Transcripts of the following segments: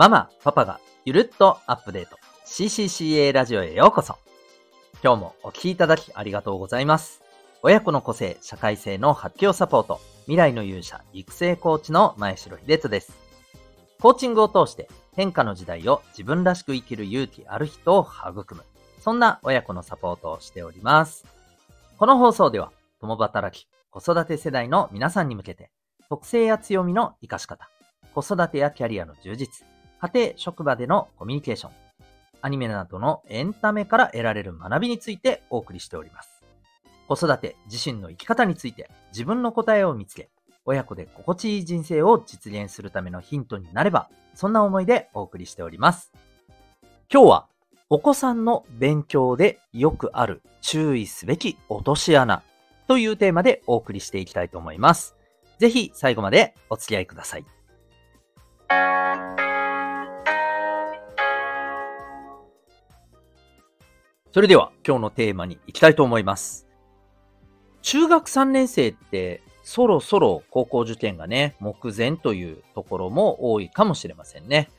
ママ、パパがゆるっとアップデート CCCA ラジオへようこそ。今日もお聞きいただきありがとうございます。親子の個性、社会性の発揮をサポート、未来の勇者育成コーチの前城秀津です。コーチングを通して変化の時代を自分らしく生きる勇気ある人を育む、そんな親子のサポートをしております。この放送では共働き子育て世代の皆さんに向けて、特性や強みの活かし方、子育てやキャリアの充実、家庭・職場でのコミュニケーション、アニメなどのエンタメから得られる学びについてお送りしております。子育て、自身の生き方について自分の答えを見つけ、親子で心地いい人生を実現するためのヒントになれば、そんな思いでお送りしております。今日はお子さんの勉強でよくある注意すべき落とし穴というテーマでお送りしていきたいと思います。ぜひ最後までお付き合いください。それでは今日のテーマに行きたいと思います。中学3年生ってそろそろ高校受験がね、目前というところも多いかもしれませんね。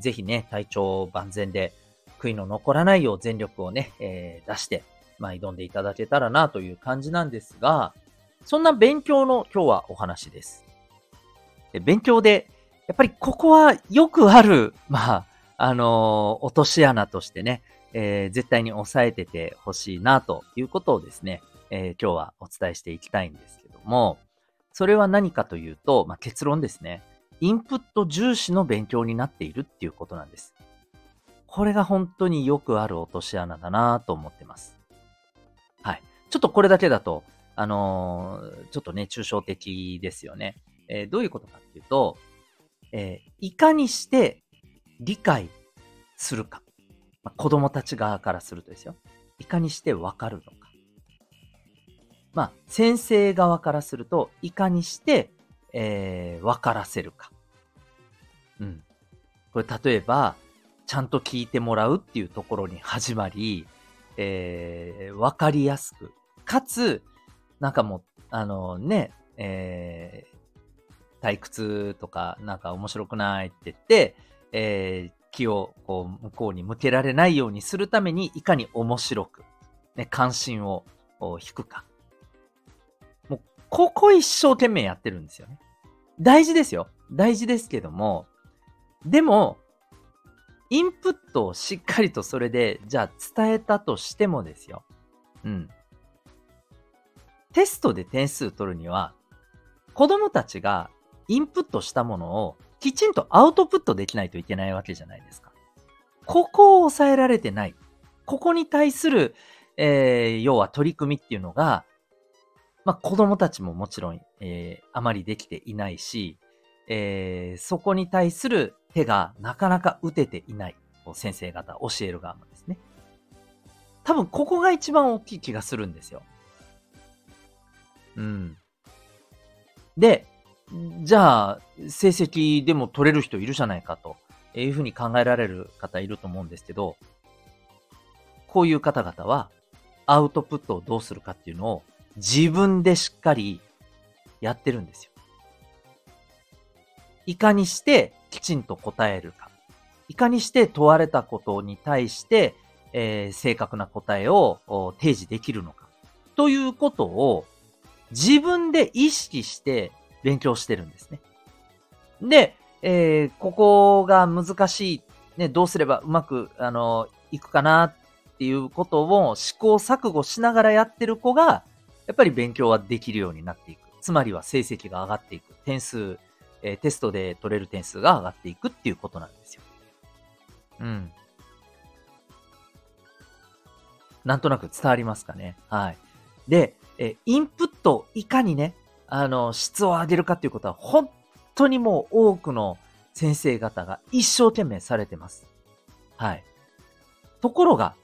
ぜひね、体調万全で悔いの残らないよう全力をね、出して、挑んでいただけたらなという感じなんですが、そんな勉強の今日はお話です。勉強でやっぱりここはよくある、落とし穴としてね、絶対に押さえててほしいなということをですね、今日はお伝えしていきたいんですけども、それは何かというと、結論ですね、インプット重視の勉強になっているっていうことなんです。これが本当によくある落とし穴だなと思ってます。はい。ちょっとこれだけだと、ちょっとね、抽象的ですよね。どういうことかっていうと、いかにして理解するか。子供たち側からするとですよ。いかにして分かるのか。先生側からすると、いかにして、分からせるか。これ、例えば、ちゃんと聞いてもらうっていうところに始まり、分かりやすく。かつ、退屈とか、面白くないって言って、気をこう向こうに向けられないようにするために、いかに面白く、関心を引くか。もうここ一生懸命やってるんですよね。大事ですよ。大事ですけども、でもインプットをしっかりとそれでじゃあ伝えたとしてもですよ。テストで点数取るには、子供たちがインプットしたものをきちんとアウトプットできないといけないわけじゃないですか。ここを抑えられてない。ここに対する、要は取り組みっていうのが、子供たちももちろん、あまりできていないし、そこに対する手がなかなか打てていない。先生方、教える側もですね。多分ここが一番大きい気がするんですよ。で、じゃあ成績でも取れる人いるじゃないかというふうに考えられる方いると思うんですけど、こういう方々はアウトプットをどうするかっていうのを自分でしっかりやってるんですよ。いかにしてきちんと答えるか、いかにして問われたことに対して、正確な答えを提示できるのかということを自分で意識して勉強してるんですね。で、ここが難しい、どうすればうまくいくかなっていうことを試行錯誤しながらやってる子が、やっぱり勉強はできるようになっていく。つまりは成績が上がっていく。点数、テストで取れる点数が上がっていくっていうことなんですよ。なんとなく伝わりますかね。はい。で、インプットをいかにね、質を上げるかということは、本当にもう多くの先生方が一生懸命されてます。はい。ところが、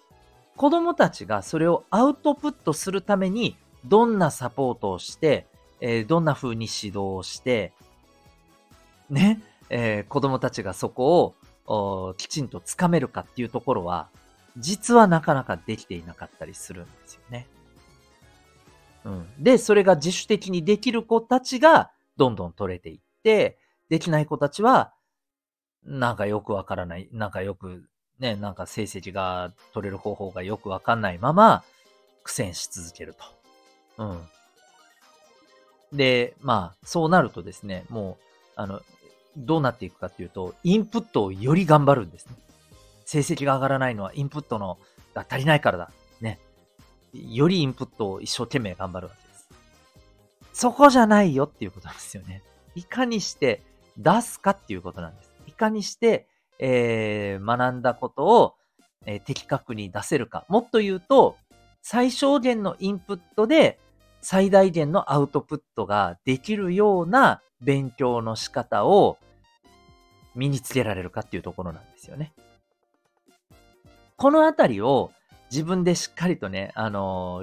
子供たちがそれをアウトプットするために、どんなサポートをして、どんな風に指導をして、子供たちがそこをきちんとつかめるかっていうところは、実はなかなかできていなかったりするんですよね。で、それが自主的にできる子たちがどんどん取れていって、できない子たちはなんかよくわからない、なんかよくね、なんか成績が取れる方法がよくわかんないまま苦戦し続けると。で、まあそうなるとですね、もうどうなっていくかっていうと、インプットをより頑張るんですね。成績が上がらないのはインプットのが足りないからだ。ね。よりインプットを一生懸命頑張るわけです。そこじゃないよっていうことなんですよね。いかにして出すかっていうことなんです。いかにして、学んだことを、的確に出せるか。もっと言うと、最小限のインプットで最大限のアウトプットができるような勉強の仕方を身につけられるかっていうところなんですよね。このあたりを自分でしっかりとね、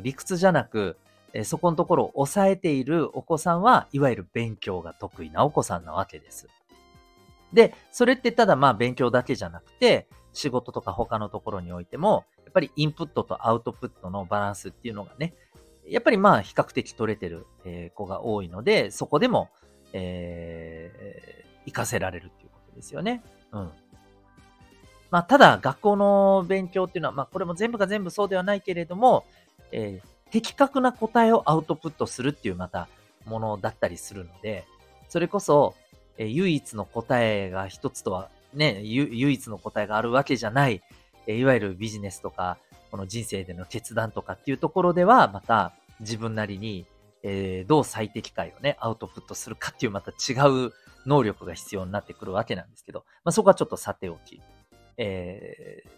理屈じゃなく、そこのところを抑えているお子さんは、いわゆる勉強が得意なお子さんなわけです。で、それってただまあ勉強だけじゃなくて、仕事とか他のところにおいても、やっぱりインプットとアウトプットのバランスっていうのがね、やっぱりまあ比較的取れてる子が多いので、そこでも、活かせられるっていうことですよね。まあただ学校の勉強っていうのは、まあこれも全部が全部そうではないけれども、的確な答えをアウトプットするっていうまたものだったりするので、それこそ、唯一の答えが一つとはね、唯一の答えがあるわけじゃない、いわゆるビジネスとか、この人生での決断とかっていうところでは、また自分なりに、どう最適解をね、アウトプットするかっていうまた違う能力が必要になってくるわけなんですけど、まあそこはちょっとさておき、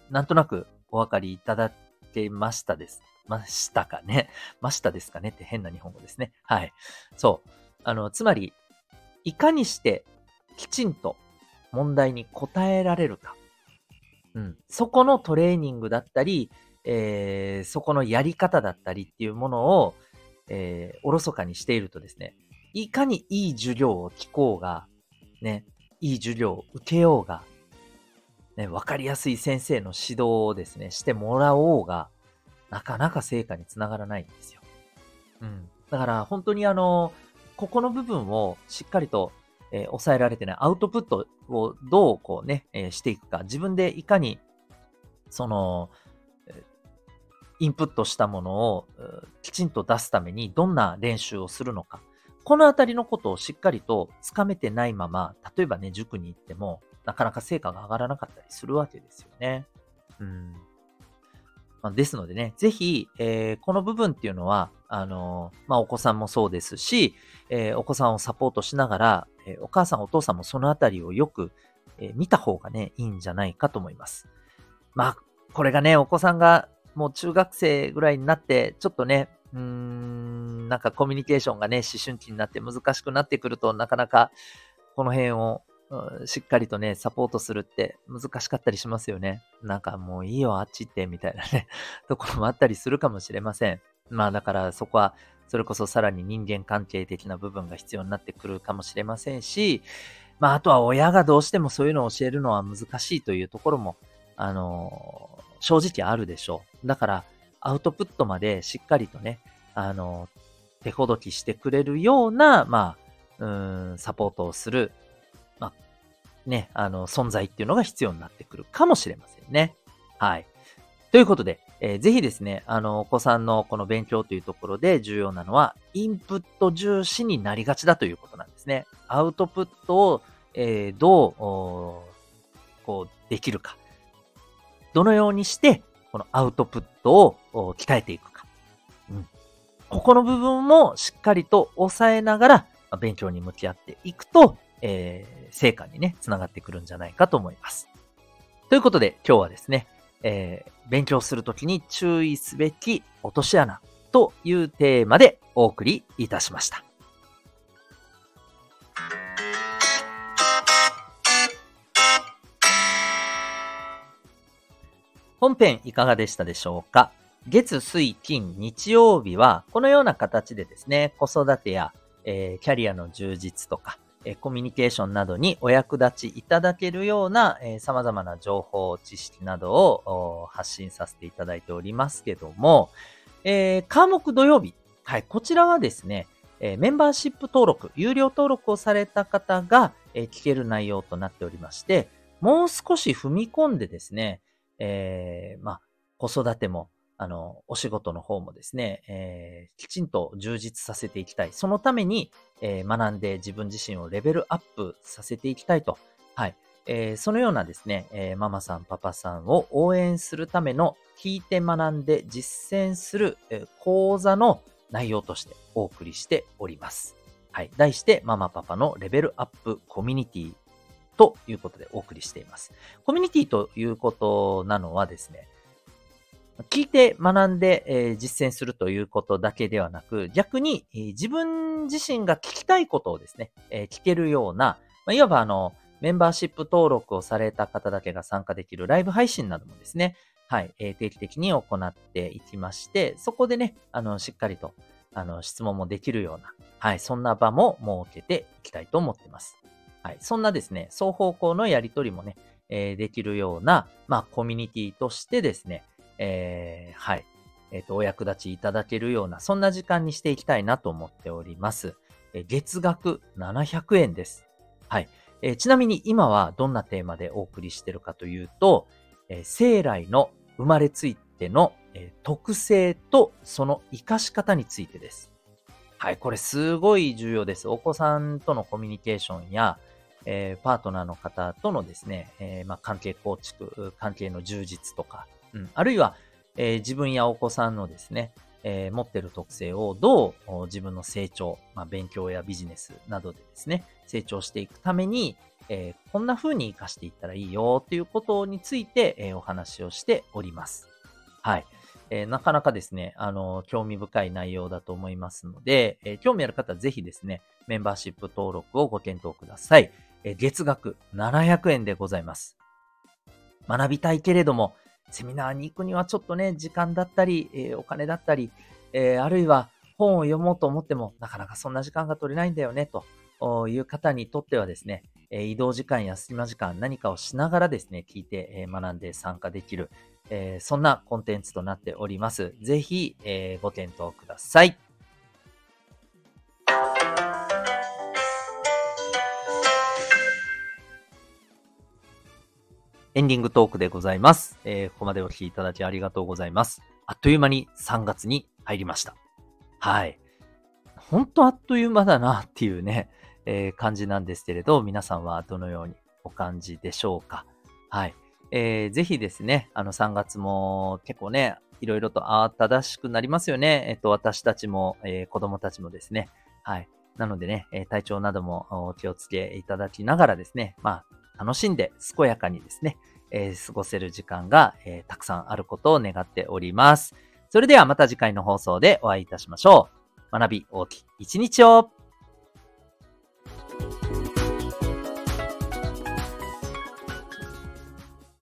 なんとなくお分かりいただけましたです。ましたかね。ましたですかねって変な日本語ですね。はい。そう。つまり、いかにしてきちんと問題に答えられるか。そこのトレーニングだったり、そこのやり方だったりっていうものを、おろそかにしているとですね、いかにいい授業を聞こうが、ね、いい授業を受けようが、ね、わかりやすい先生の指導をですね、してもらおうが、なかなか成果につながらないんですよ。だから本当にここの部分をしっかりと、抑えられてないアウトプットをどうこうね、していくか、自分でいかにそのインプットしたものをきちんと出すためにどんな練習をするのか、このあたりのことをしっかりとつかめてないまま、例えばね、塾に行ってもなかなか成果が上がらなかったりするわけですよね。ですのでね、ぜひ、この部分っていうのは、まあ、お子さんもそうですし、お子さんをサポートしながら、お母さんお父さんもそのあたりをよく、見た方がね、いいんじゃないかと思います。まあ、これがね、お子さんがもう中学生ぐらいになって、ちょっとね、なんかコミュニケーションがね、思春期になって難しくなってくると、なかなかこの辺を、しっかりとね、サポートするって難しかったりしますよね。なんかもういいよ、あっち行ってみたいなねところもあったりするかもしれません。まあだからそこはそれこそさらに人間関係的な部分が必要になってくるかもしれませんし、まああとは親がどうしてもそういうのを教えるのは難しいというところも正直あるでしょう。だからアウトプットまでしっかりとね、手ほどきしてくれるような、まあサポートをするね、存在っていうのが必要になってくるかもしれませんね。はい。ということで、ぜひですね、お子さんのこの勉強というところで重要なのは、インプット重視になりがちだということなんですね。アウトプットを、どう、こう、できるか。どのようにして、このアウトプットを鍛えていくか。ここの部分もしっかりと抑えながら、勉強に向き合っていくと、成果にね、つながってくるんじゃないかと思います。ということで、今日はですね、勉強するときに注意すべき落とし穴というテーマでお送りいたしました。本編いかがでしたでしょうか？月、水、金、日曜日はこのような形でですね、子育てや、キャリアの充実とか、コミュニケーションなどにお役立ちいただけるような、様々な情報、知識などを発信させていただいておりますけども、科目土曜日、はい、こちらはですね、メンバーシップ登録、有料登録をされた方が、聞ける内容となっておりまして、もう少し踏み込んでですね、子育ても、お仕事の方もですね、きちんと充実させていきたい。そのために、学んで自分自身をレベルアップさせていきたいと。はい。そのようなですね、ママさん、パパさんを応援するための聞いて学んで実践する、講座の内容としてお送りしております。はい。題して、ママパパのレベルアップコミュニティということでお送りしています。コミュニティということなのはですね、聞いて学んで、実践するということだけではなく、逆に、自分自身が聞きたいことをですね、聞けるような、いわばメンバーシップ登録をされた方だけが参加できるライブ配信などもですね、はい、定期的に行っていきまして、そこでね、しっかりと、質問もできるような、はい、そんな場も設けていきたいと思っています。はい、そんなですね、双方向のやりとりもね、できるような、コミュニティとしてですね、はい、お役立ちいただけるような、そんな時間にしていきたいなと思っております。月額700円です。はい。ちなみに今はどんなテーマでお送りしているかというと、生来の生まれついての特性とその活かし方についてです。はい、これすごい重要です。お子さんとのコミュニケーションや、パートナーの方とのですね、関係構築、関係の充実とか、あるいは、自分やお子さんのですね、持ってる特性をどう自分の成長、勉強やビジネスなどでですね、成長していくために、こんな風に活かしていったらいいよということについて、お話をしております。はい。なかなかですね、興味深い内容だと思いますので、興味ある方はぜひですね、メンバーシップ登録をご検討ください。月額700円でございます。学びたいけれども、セミナーに行くにはちょっとね、時間だったり、お金だったり、あるいは本を読もうと思っても、なかなかそんな時間が取れないんだよね、という方にとってはですね、移動時間や隙間時間、何かをしながらですね、聞いて学んで参加できる、そんなコンテンツとなっております。ぜひ、ご検討ください。エンディングトークでございます。ここまでお聞きいただきありがとうございます。あっという間に3月に入りました。はい。ほんとあっという間だなっていうね、感じなんですけれど、皆さんはどのようにお感じでしょうか。はい。ぜひですね、3月も結構ね、いろいろと慌ただしくなりますよね。私たちも、子供たちもですね。はい。なのでね、体調などもお気をつけいただきながらですね、楽しんで健やかにですね、過ごせる時間が、たくさんあることを願っております。それではまた次回の放送でお会いいたしましょう。学び大きい一日を。